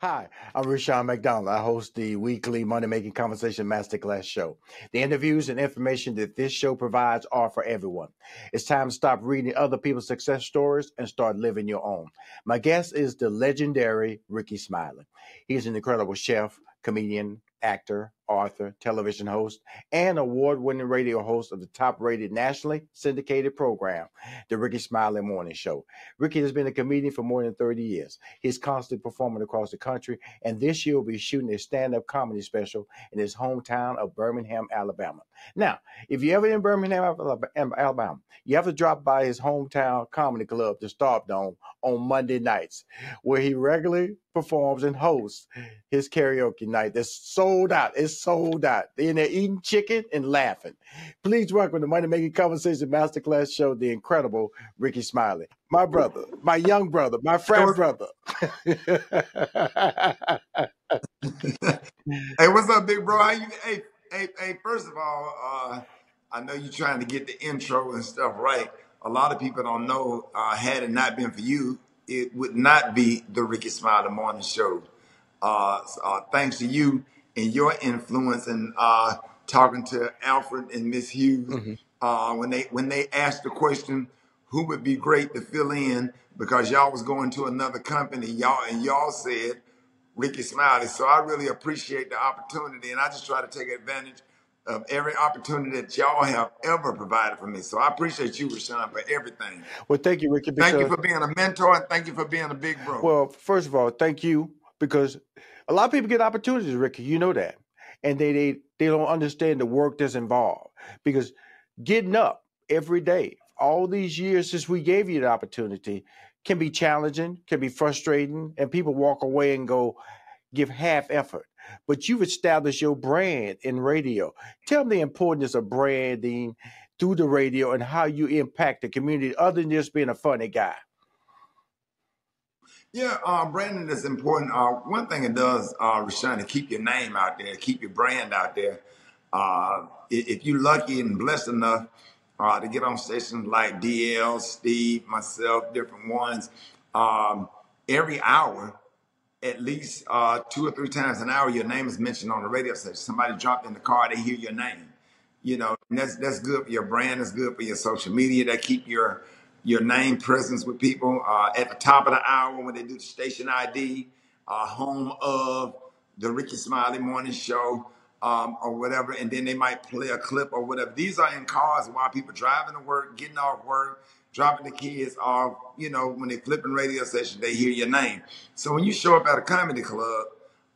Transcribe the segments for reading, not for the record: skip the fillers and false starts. Hi, I'm Rushion McDonald. I host the weekly Money Making Conversation Masterclass show. The interviews and information that this show provides are for everyone. It's time to stop reading other people's success stories and start living your own. My guest is the legendary Rickey Smiley. He's an incredible chef, comedian, actor, author, television host, and award-winning radio host of the top-rated nationally syndicated program, The Rickey Smiley Morning Show. Rickey has been a comedian for more than 30 years. He's constantly performing across the country, and this year will be shooting a stand-up comedy special in his hometown of Birmingham, Alabama. Now, if you're ever in Birmingham, Alabama, you have to drop by his hometown comedy club, The Stardome, on Monday nights, where he regularly performs and hosts his karaoke night that's sold out. It's sold out. They're in there eating chicken and laughing. Please welcome the Money Making Conversation Masterclass show, the incredible Rickey Smiley. My brother, my young brother, my friend brother. Hey, what's up, big bro? How you? Hey, first of all, I know you're trying to get the intro and stuff right. A lot of people don't know, had it not been for you, it would not be the Rickey Smiley Morning Show. Thanks to you and your influence and talking to Alfred and Miss Hughes, when they asked the question, who would be great to fill in, because y'all was going to another company, y'all said Rickey Smiley. So I really appreciate the opportunity, and I just try to take advantage of every opportunity that y'all have ever provided for me. So I appreciate you, Rushion, for everything. Well, thank you, Rickey. Thank you for being a mentor, and thank you for being a big bro. Well, first of all, thank you, because a lot of people get opportunities, Rickey. You know that. And they don't understand the work that's involved, because getting up every day, all these years since we gave you the opportunity, can be challenging, can be frustrating, and people walk away and go, give half effort. But you've established your brand in radio. Tell me the importance of branding through the radio and how you impact the community, other than just being a funny guy. Yeah, branding is important. One thing it does, Rushion, to keep your name out there, keep your brand out there. If you're lucky and blessed enough to get on stations like DL, Steve, myself, different ones, every hour, at least two or three times an hour, your name is mentioned on the radio station. Somebody dropped in the car, they hear your name. You know, and that's good for your brand. That's good for your social media. That keep your name presence with people. At the top of the hour, when they do the station ID, home of the Rickey Smiley Morning Show, or whatever, and then they might play a clip or whatever. These are in cars while people driving to work, getting off work, dropping the kids off, you know, when they're flipping radio stations, they hear your name. So when you show up at a comedy club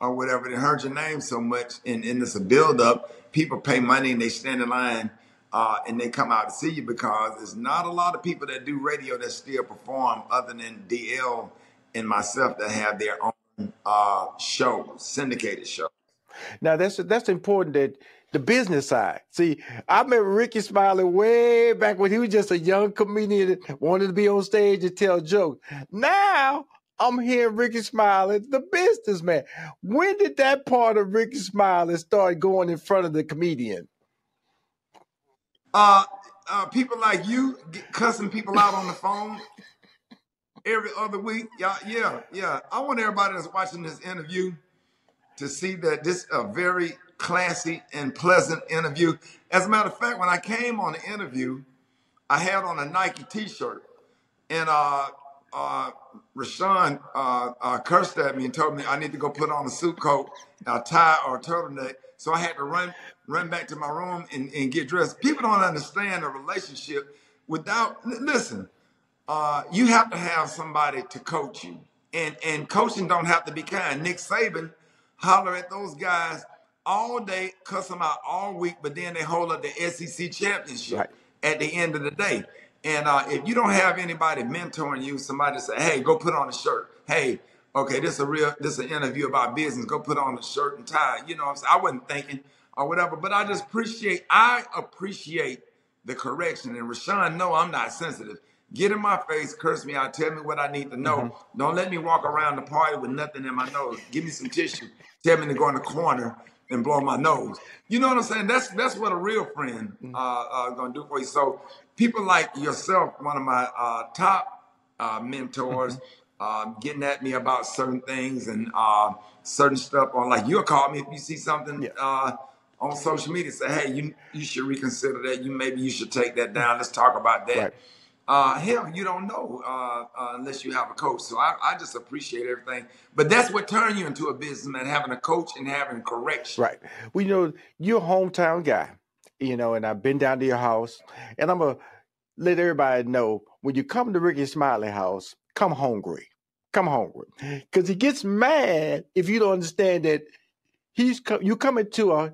or whatever, they heard your name so much, and it's a buildup. People pay money and they stand in line and they come out to see you, because there's not a lot of people that do radio that still perform other than DL and myself that have their own shows, syndicated shows. Now, that's important, that the business side. See, I remember Rickey Smiley way back when he was just a young comedian that wanted to be on stage and tell jokes. Now I'm hearing Rickey Smiley, the businessman. When did that part of Rickey Smiley start going in front of the comedian? People like you cussing people out on the phone every other week. Yeah. I want everybody that's watching this interview to see that this is a very classy and pleasant interview. As a matter of fact, when I came on the interview, I had on a Nike T-shirt, and Rushion cursed at me and told me I need to go put on a suit coat, a tie, or a turtleneck. So I had to run back to my room and get dressed. People don't understand a relationship without. Listen, you have to have somebody to coach you, and coaching don't have to be kind. Nick Saban holler at those guys all day, cuss them out all week, but then they hold up the SEC championship at the end of the day. And if you don't have anybody mentoring you, somebody say, hey, go put on a shirt. Hey, okay, this is an interview about business. Go put on a shirt and tie. You know what I'm saying? I wasn't thinking or whatever, but I just appreciate the correction. And Rushion, no, I'm not sensitive. Get in my face, curse me out, tell me what I need to know. Mm-hmm. Don't let me walk around the party with nothing in my nose. Give me some tissue. Tell me to go in the corner and blow my nose. You know what I'm saying? That's what a real friend gonna do for you. So people like yourself, one of my top mentors, getting at me about certain things and certain stuff. Or like you'll call me if you see something on social media. Say, hey, you should reconsider that. Maybe you should take that down. Let's talk about that. Right. Hell, you don't know unless you have a coach. So I just appreciate everything. But that's what turned you into a businessman, having a coach and having correction. Right. Well, you know, you're a hometown guy, you know, and I've been down to your house. And I'm going to let everybody know, when you come to Rickey Smiley house, come hungry. Come hungry. Because he gets mad if you don't understand that you're coming to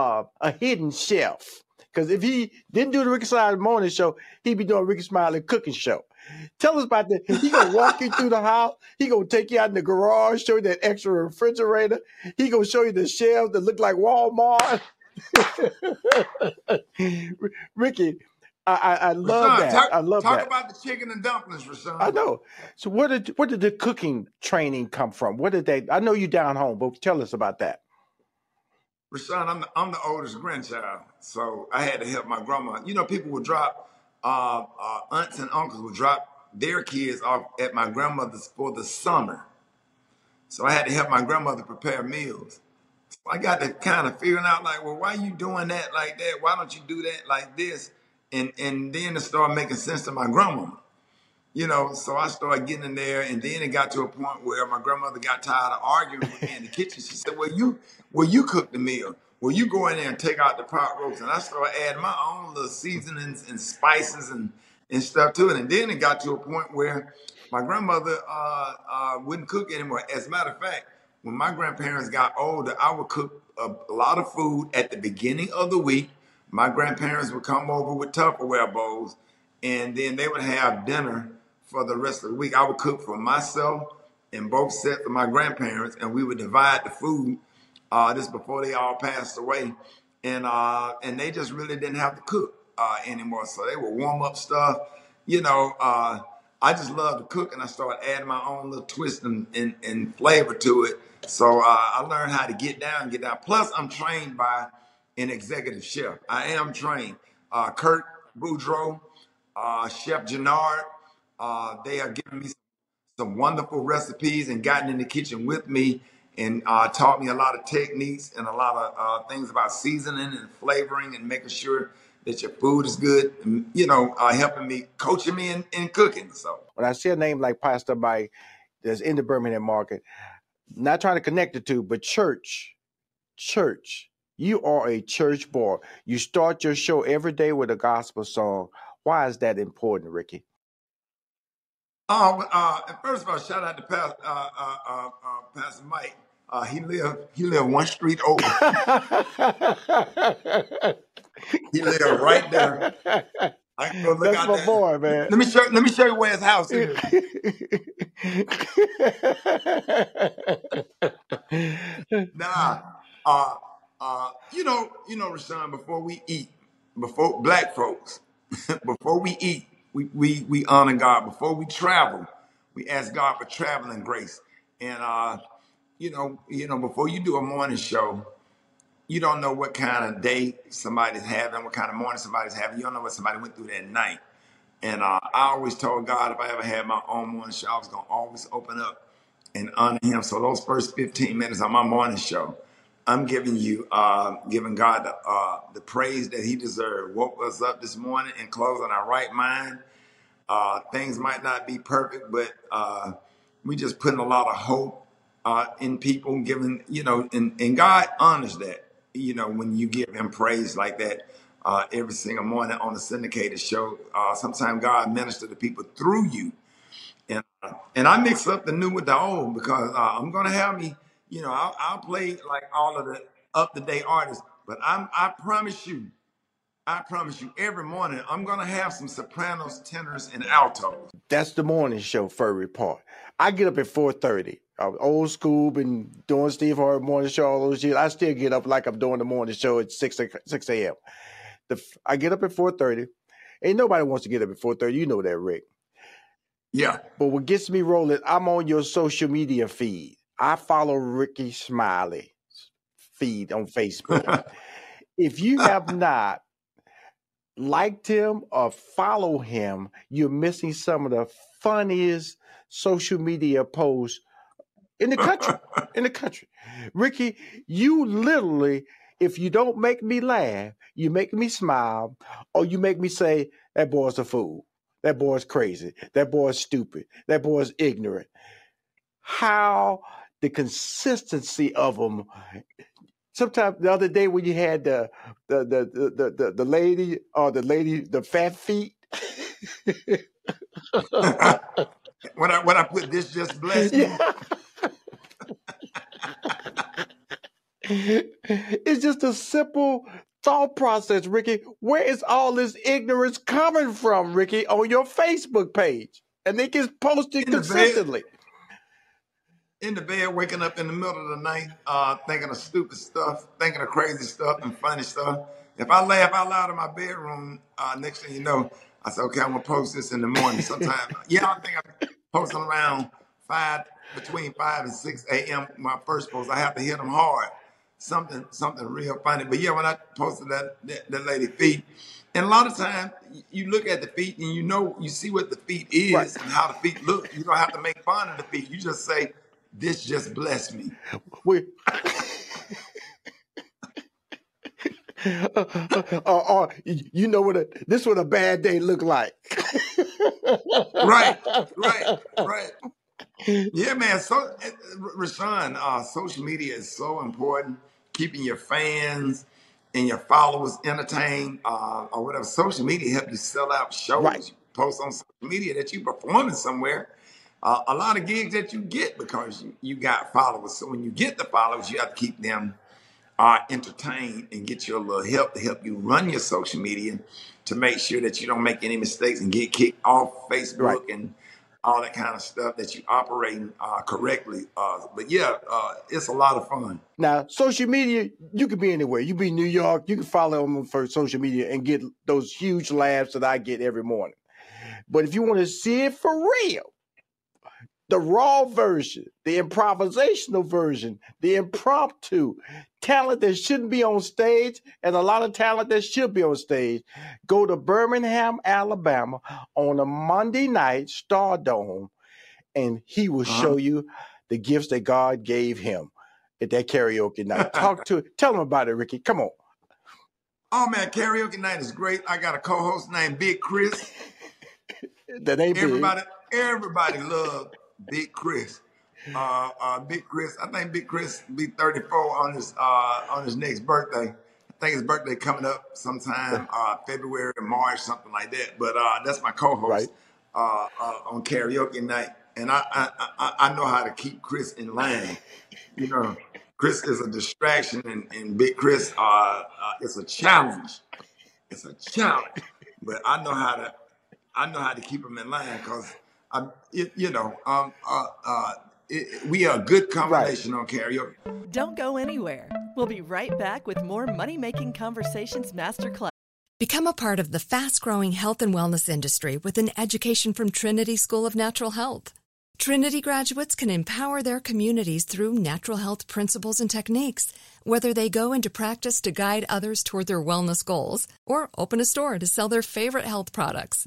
a hidden chef. Because if he didn't do the Rickey Smiley Morning Show, he'd be doing Rickey Smiley Cooking Show. Tell us about that. He gonna walk you through the house. He gonna take you out in the garage, show you that extra refrigerator. He gonna show you the shelves that look like Walmart. Rickey, I love Rushion, that. Talk about the chicken and dumplings, Rushion. I know. So where did the cooking training come from? I know you're down home, but tell us about that. Rushion, I'm the oldest grandchild, so I had to help my grandma. You know, people would drop, aunts and uncles would drop their kids off at my grandmother's for the summer. So I had to help my grandmother prepare meals. So I got to kind of figuring out, like, well, why are you doing that like that? Why don't you do that like this? And then it started making sense to my grandma. You know, so I started getting in there, and then it got to a point where my grandmother got tired of arguing with me in the kitchen. She said, well, you cook the meal. Well, you go in there and take out the pot roast. And I started adding my own little seasonings and spices and stuff to it. And then it got to a point where my grandmother wouldn't cook anymore. As a matter of fact, when my grandparents got older, I would cook a lot of food at the beginning of the week. My grandparents would come over with Tupperware bowls, and then they would have dinner for the rest of the week. I would cook for myself and both sets of my grandparents, and we would divide the food. This before they all passed away, and they just really didn't have to cook anymore. So they would warm up stuff. You know, I just love to cook, and I started adding my own little twist and flavor to it. So I learned how to get down. Plus, I'm trained by an executive chef. I am trained. Kurt Boudreaux, Chef Gennard. They are giving me some wonderful recipes and gotten in the kitchen with me and taught me a lot of techniques and a lot of things about seasoning and flavoring and making sure that your food is good, and, you know, helping me, coaching me in cooking. So when I see a name like Pastor Mike that's in the Birmingham market, not trying to connect it to, but church, you are a church boy. You start your show every day with a gospel song. Why is that important, Rickey? And first of all, shout out to Pastor Mike. He lived one street over. He lived right there. I can go look That's out my there. Boy, man. Let me show you where his house is. Nah, you know, Rushion. Before black folks, before we eat, we honor God. Before we travel, we ask God for traveling grace. And you know, before you do a morning show, you don't know what kind of day somebody's having, what kind of morning somebody's having. You don't know what somebody went through that night. And I always told God, if I ever had my own morning show, I was going to always open up and honor him. So those first 15 minutes on my morning show, I'm giving God the praise that he deserved. Woke us up this morning and closed on our right mind. Things might not be perfect, but we just putting a lot of hope in people, giving, you know, and God honors that. You know, when you give him praise like that every single morning on the syndicated show, sometimes God ministers to people through you. And I mix up the new with the old because I'm going to have me, you know, I'll play like all of the up-to-date artists. But I promise you, every morning I'm going to have some sopranos, tenors, and altos. That's the morning show furry part. I get up at 4:30. I'm old school, been doing Steve Harvey morning show all those years. I still get up like I'm doing the morning show at 6 a.m. I get up at 4:30. Ain't nobody wants to get up at 4:30. You know that, Rick. Yeah. But what gets me rolling, I'm on your social media feed. I follow Rickey Smiley feed on Facebook. If you have not liked him or follow him, you're missing some of the funniest social media posts in the country. Rickey, you literally, if you don't make me laugh, you make me smile, or you make me say, that boy's a fool. That boy's crazy. That boy's stupid. That boy's ignorant. How the consistency of them. Sometimes the other day when you had the lady or the fat feet. when I put this just blessed me. Yeah. It's just a simple thought process, Rickey. Where is all this ignorance coming from, Rickey, on your Facebook page? And it gets posted consistently. In the bed, waking up in the middle of the night, thinking of stupid stuff, thinking of crazy stuff and funny stuff. If I laugh out loud in my bedroom, next thing you know, I say, okay, I'm going to post this in the morning. Sometimes, yeah, I think I post them around between 5 and 6 a.m. My first post, I have to hit them hard. Something real funny. But yeah, when I posted that lady feet, and a lot of times you look at the feet and you know, you see what the feet is right. And how the feet look. You don't have to make fun of the feet. You just say, this just blessed me. You know what? This what a bad day look like. Right. Yeah, man. So, Rushion, social media is so important. Keeping your fans and your followers entertained, or whatever. Social media helps you sell out shows. Right. You post on social media that you performing somewhere. A lot of gigs that you get because you got followers. So when you get the followers, you have to keep them entertained and get you a little help to help you run your social media to make sure that you don't make any mistakes and get kicked off Facebook and all that kind of stuff, that you operating correctly. But yeah, it's a lot of fun. Now, social media, you can be anywhere. You be in New York, you can follow them for social media and get those huge laughs that I get every morning. But if you want to see it for real, the raw version, the improvisational version, the impromptu, talent that shouldn't be on stage, and a lot of talent that should be on stage, go to Birmingham, Alabama on a Monday night, Stardome, and he will show you the gifts that God gave him at that karaoke night. Tell him about it, Rickey. Come on. Oh, man, karaoke night is great. I got a co-host named Big Chris. That ain't Everybody loves Big Chris. I think Big Chris will be 34 on his next birthday. I think his birthday coming up sometime February, March, something like that. But that's my co-host, on karaoke night. And I know how to keep Chris in line. You know, Chris is a distraction, and Big Chris is a challenge. It's a challenge, but I know how to keep him in line because we are a good combination on karaoke. Don't go anywhere. We'll be right back with more Money Making Conversations Masterclass. Become a part of the fast-growing health and wellness industry with an education from Trinity School of Natural Health. Trinity graduates can empower their communities through natural health principles and techniques, whether they go into practice to guide others toward their wellness goals or open a store to sell their favorite health products.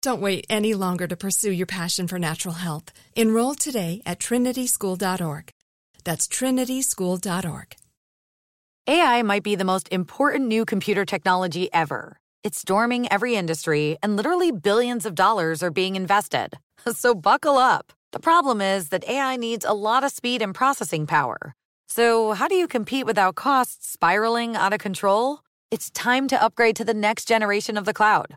Don't wait any longer to pursue your passion for natural health. Enroll today at trinityschool.org. That's trinityschool.org. AI might be the most important new computer technology ever. It's storming every industry, and literally billions of dollars are being invested. So buckle up. The problem is that AI needs a lot of speed and processing power. So how do you compete without costs spiraling out of control? It's time to upgrade to the next generation of the cloud.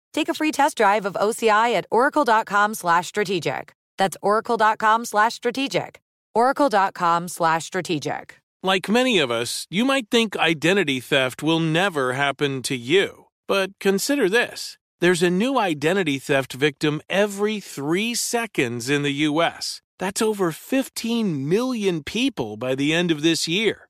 take a free test drive of OCI at oracle.com/strategic. That's oracle.com/strategic. Oracle.com/strategic. Like many of us, you might think identity theft will never happen to you. But consider this. There's a new identity theft victim every 3 seconds in the U.S. That's over 15 million people by the end of this year,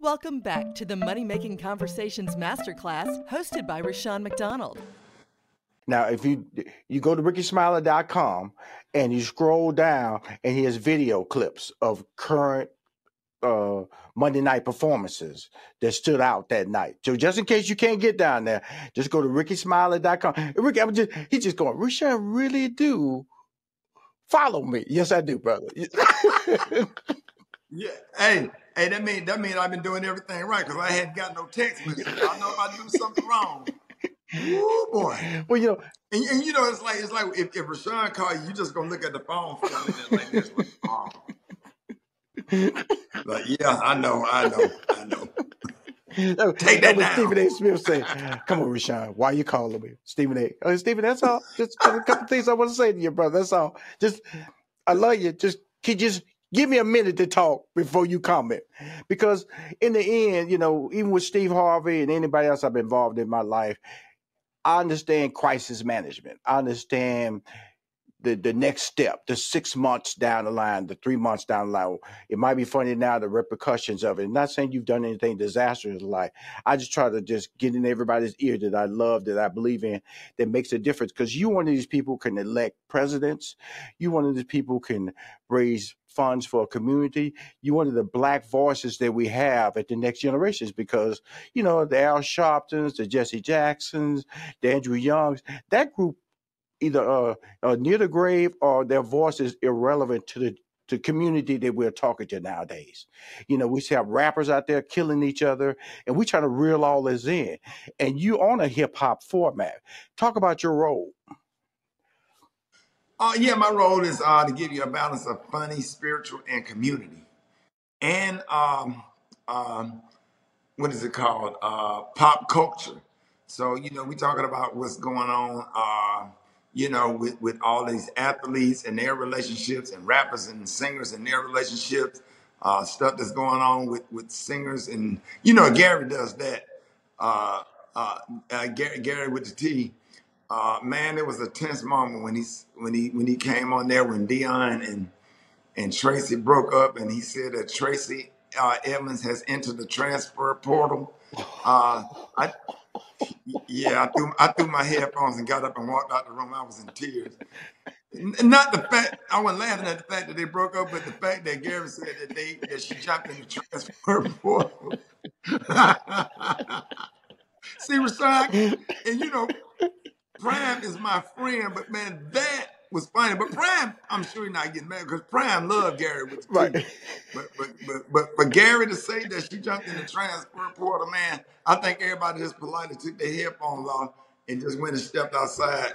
Welcome back to the Money Making Conversations Masterclass, hosted by Rushion McDonald. Now, if you go to RickeySmiley.com and you scroll down, and he has video clips of current Monday night performances that stood out that night. So just in case you can't get down there, just go to RickeySmiley.com. And Ricky, he's just going, Rushion really do follow me. Yes, I do, brother. Yeah. Hey, that mean I've been doing everything right because I hadn't got no text message. I know if I do something wrong. Oh boy! Well, you know, and you know, it's like if Rushion called you, just gonna look at the phone for a minute like this. Like, oh. Like, yeah, I know. Take that down. Stephen A. Smith said, "Come on, Rushion, why are you calling me, Stephen A? Oh, Stephen, that's all. Just a couple things I want to say to you, brother. That's all. Just, I love you. Just give me a minute to talk before you comment, because in the end, you know, even with Steve Harvey and anybody else I've been involved in my life." I understand crisis management. I understand the next step, the 6 months down the line, the 3 months down the line. It might be funny now, the repercussions of it. I'm not saying you've done anything disastrous in life. I just try to just get in everybody's ear that I love, that I believe in, that makes a difference. Because you one of these people can elect presidents. You one of these people can raise funds for a community. You're one of the black voices that we have at the next generations, because, you know, the Al Sharptons, the Jesse Jacksons, the Andrew Youngs, that group either near the grave or their voice is irrelevant to the community that we're talking to nowadays. You know, we have rappers out there killing each other, and we try to reel all this in. And you on a hip hop format. Talk about your role. Yeah, my role is to give you a balance of funny, spiritual, and community. And what is it called? Pop culture. So, you know, we're talking about what's going on, you know, with all these athletes and their relationships, and rappers and singers and their relationships, stuff that's going on with singers. And, you know, Gary does that. Gary with the T. Man, it was a tense moment when he came on there when Dion and Tracy broke up, and he said that Tracy Evans has entered the transfer portal. I threw my headphones and got up and walked out the room. I was in tears. Not the fact I was laughing at the fact that they broke up, but the fact that Gary said that she jumped in the transfer portal. See, Rashawn, and you know. Prime is my friend, but man, that was funny. But Prime, I'm sure he's not getting mad because Prime loved Gary with the right. But Gary to say that she jumped in the transfer portal, man, I think everybody just politely took their headphones off and just went and stepped outside.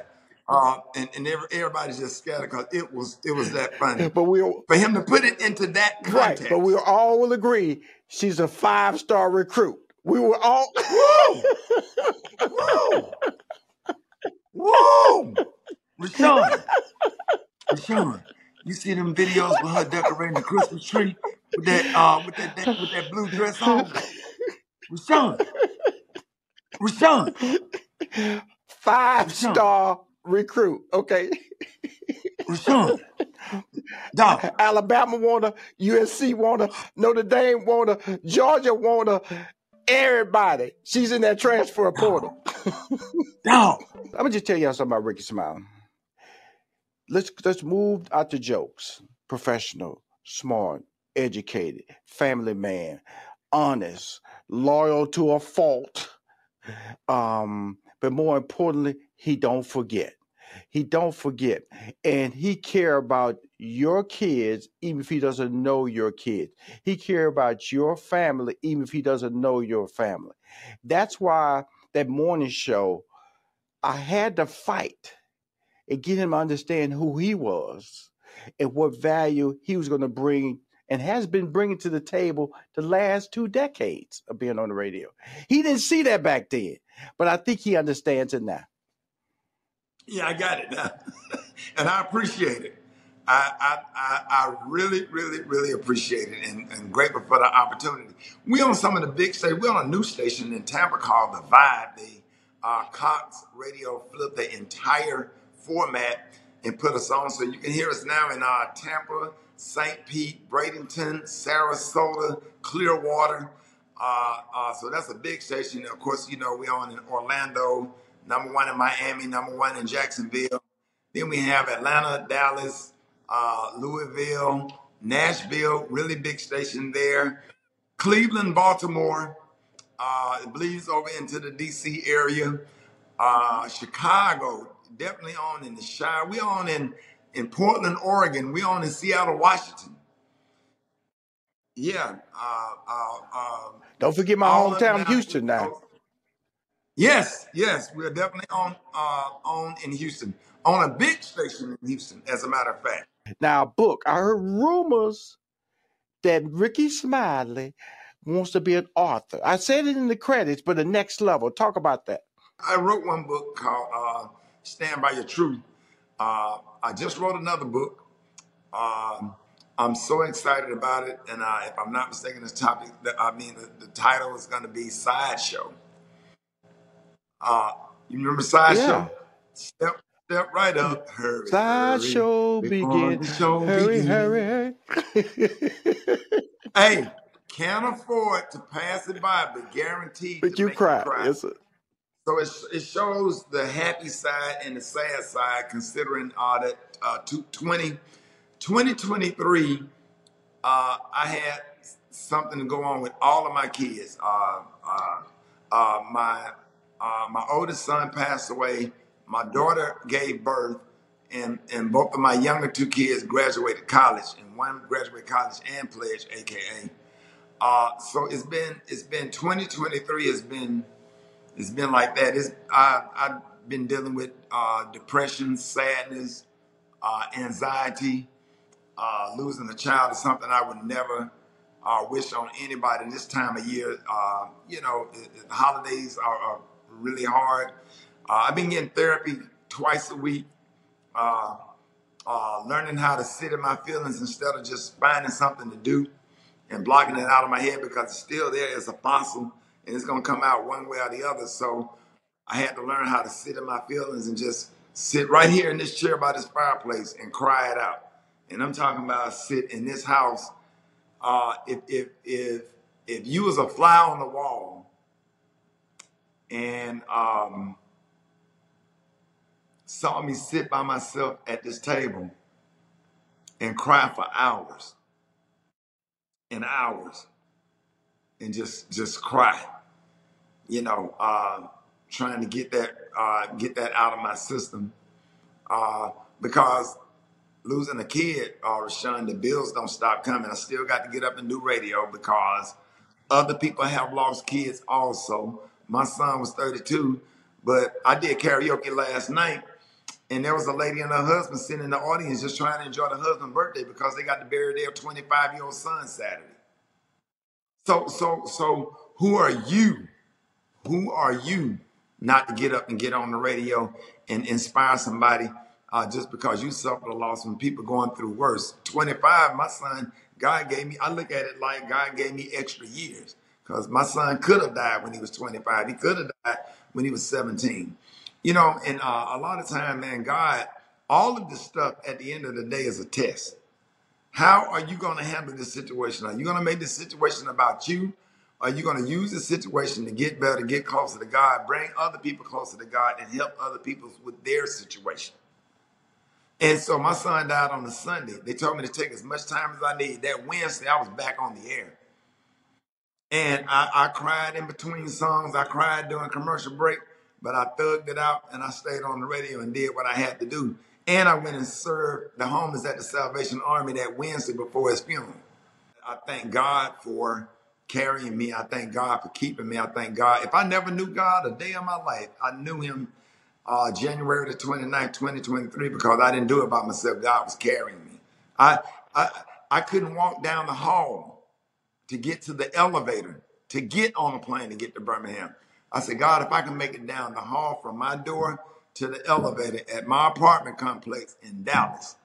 And everybody just scattered because it was that funny. But for him to put it into that context. Right, but we all will agree she's a 5-star recruit. We were all woo! Woo! Whoa! Rashawn, you see them videos with her decorating the Christmas tree with that blue dress on? Rashawn, 5-star recruit. Okay. Rashawn, dog. Alabama wanna, USC wanna, Notre Dame wanna, Georgia wanna. Everybody, she's in that transfer portal. No. I'm gonna just tell y'all something about Rickey Smiley. Let's move out to jokes. Professional, smart, educated, family man, honest, loyal to a fault. But more importantly, he don't forget. He don't forget, and he care about your kids, even if he doesn't know your kids. He care about your family, even if he doesn't know your family. That's why that morning show, I had to fight and get him to understand who he was and what value he was going to bring and has been bringing to the table the last 2 decades of being on the radio. He didn't see that back then, but I think he understands it now. Yeah, I got it now, and I appreciate it. I really, really, really appreciate it, and grateful for the opportunity. We on some of the big stations. We're on a new station in Tampa called The Vibe. They Cox Radio flipped the entire format and put us on, so you can hear us now in Tampa, St. Pete, Bradenton, Sarasota, Clearwater. So that's a big station. Of course, you know, we're on in Orlando. #1 in Miami, #1 in Jacksonville. Then we have Atlanta, Dallas, Louisville, Nashville, really big station there. Cleveland, Baltimore, it bleeds over into the DC area. Chicago, definitely on in the Shire. We're on in Portland, Oregon. We're on in Seattle, Washington. Yeah. Don't forget my hometown, Houston now. Yes, we're definitely on in Houston, on a big station in Houston, as a matter of fact. Now, Book, I heard rumors that Rickey Smiley wants to be an author. I said it in the credits, but the next level. Talk about that. I wrote one book called Stand By Your Truth. I just wrote another book. I'm so excited about it, and if I'm not mistaken, the title is going to be Sideshow. You remember Sideshow? Yeah. Step Step right up. Hurry. Slideshow begins. Hurry, hurry, hurry. Hey, can't afford to pass it by, but guaranteed but to make you cry. Yes, sir. So it shows the happy side and the sad side, considering that 2023, I had something to go on with all of my kids. My oldest son passed away. My daughter gave birth, and both of my younger two kids graduated college, and one graduated college and pledged, AKA. So it's been 2023. It's been like that. I've been dealing with depression, sadness, anxiety, losing a child is something I would never wish on anybody. And this time of year, the holidays are really hard. I've been getting therapy twice a week, learning how to sit in my feelings instead of just finding something to do and blocking it out of my head, because it's still there as a fossil, and it's going to come out one way or the other. So I had to learn how to sit in my feelings and just sit right here in this chair by this fireplace and cry it out. And I'm talking about sit in this house. If you was a fly on the wall and saw me sit by myself at this table and cry for hours and hours and just cry, trying to get that out of my system, because losing a kid, Rushion, the bills don't stop coming. I still got to get up and do radio because other people have lost kids also. My son was 32, but I did karaoke last night, and there was a lady and her husband sitting in the audience just trying to enjoy the husband's birthday because they got to bury their 25-year-old son Saturday. So who are you? Who are you not to get up and get on the radio and inspire somebody just because you suffered a loss when people going through worse? 25, my son, God gave me, I look at it like God gave me extra years, because my son could have died when he was 25. He could have died when he was 17. And a lot of time, man, God, all of this stuff at the end of the day is a test. How are you going to handle this situation? Are you going to make this situation about you? Are you going to use this situation to get better, get closer to God, bring other people closer to God, and help other people with their situation? And so my son died on a Sunday. They told me to take as much time as I need. That Wednesday, I was back on the air. And I cried in between songs. I cried during commercial break, but I thugged it out, and I stayed on the radio and did what I had to do. And I went and served the homeless at the Salvation Army that Wednesday before his funeral. I thank God for carrying me. I thank God for keeping me. I thank God. If I never knew God a day of my life, I knew him January the 29th, 2023, because I didn't do it by myself. God was carrying me. I couldn't walk down the hall to get to the elevator, to get on a plane to get to Birmingham. I said, God, if I can make it down the hall from my door to the elevator at my apartment complex in Dallas,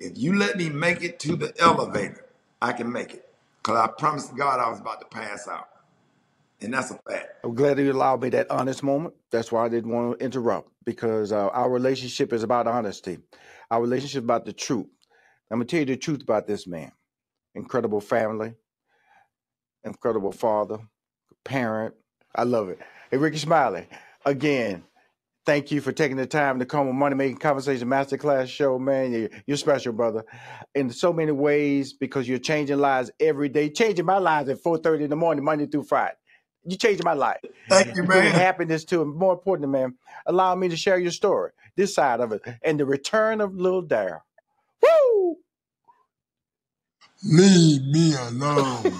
if you let me make it to the elevator, I can make it. Because I promised God I was about to pass out. And that's a fact. I'm glad you allowed me that honest moment. That's why I didn't want to interrupt, because our relationship is about honesty. Our relationship is about the truth. I'm going to tell you the truth about this man. Incredible family, incredible father, parent. I love it. Hey, Rickey Smiley, again, thank you for taking the time to come on Money Making Conversation Masterclass Show, man. You're special, brother, in so many ways, because you're changing lives every day, changing my lives at 4:30 in the morning, Monday through Friday. You changed my life. Thank you, man. Happiness too, and more importantly, man, allow me to share your story, this side of it, and the return of Lil' Darryl. Woo! Leave me alone.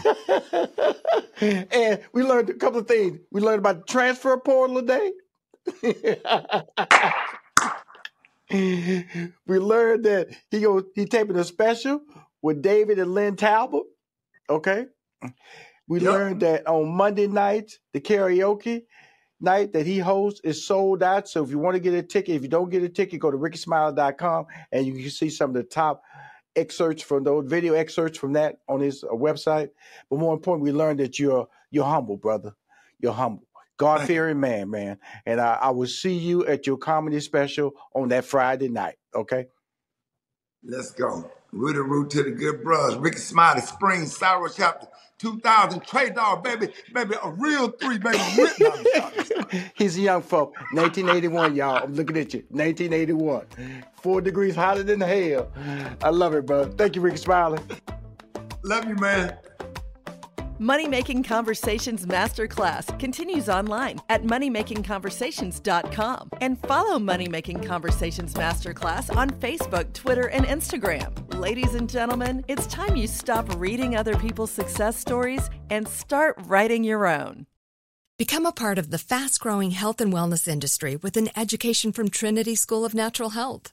And we learned a couple of things. We learned about the transfer portal today. We learned that he taping a special with David and Lynn Talbot. Okay. We learned that on Monday night, the karaoke night that he hosts is sold out. So if you want to get a ticket, if you don't get a ticket, go to RickeySmiley.com and you can see some of the top excerpts from those video excerpts from that on his website. But more important, we learned that you're humble, brother. You're humble. God-fearing man, man. And I will see you at your comedy special on that Friday night, okay? Let's go. We're the root to the good brothers. Rickey Smiley, Spring, Sorrow Chapter, 2000, Trade Dog, baby, baby, a real three, baby. He's a young folk. 1981, y'all. I'm looking at you. 1981. 4 degrees hotter than hell. I love it, bro. Thank you, Rickey Smiley. Love you, man. Money Making Conversations Masterclass continues online at moneymakingconversations.com and follow Money Making Conversations Masterclass on Facebook, Twitter, and Instagram. Ladies and gentlemen, it's time you stop reading other people's success stories and start writing your own. Become a part of the fast-growing health and wellness industry with an education from Trinity School of Natural Health.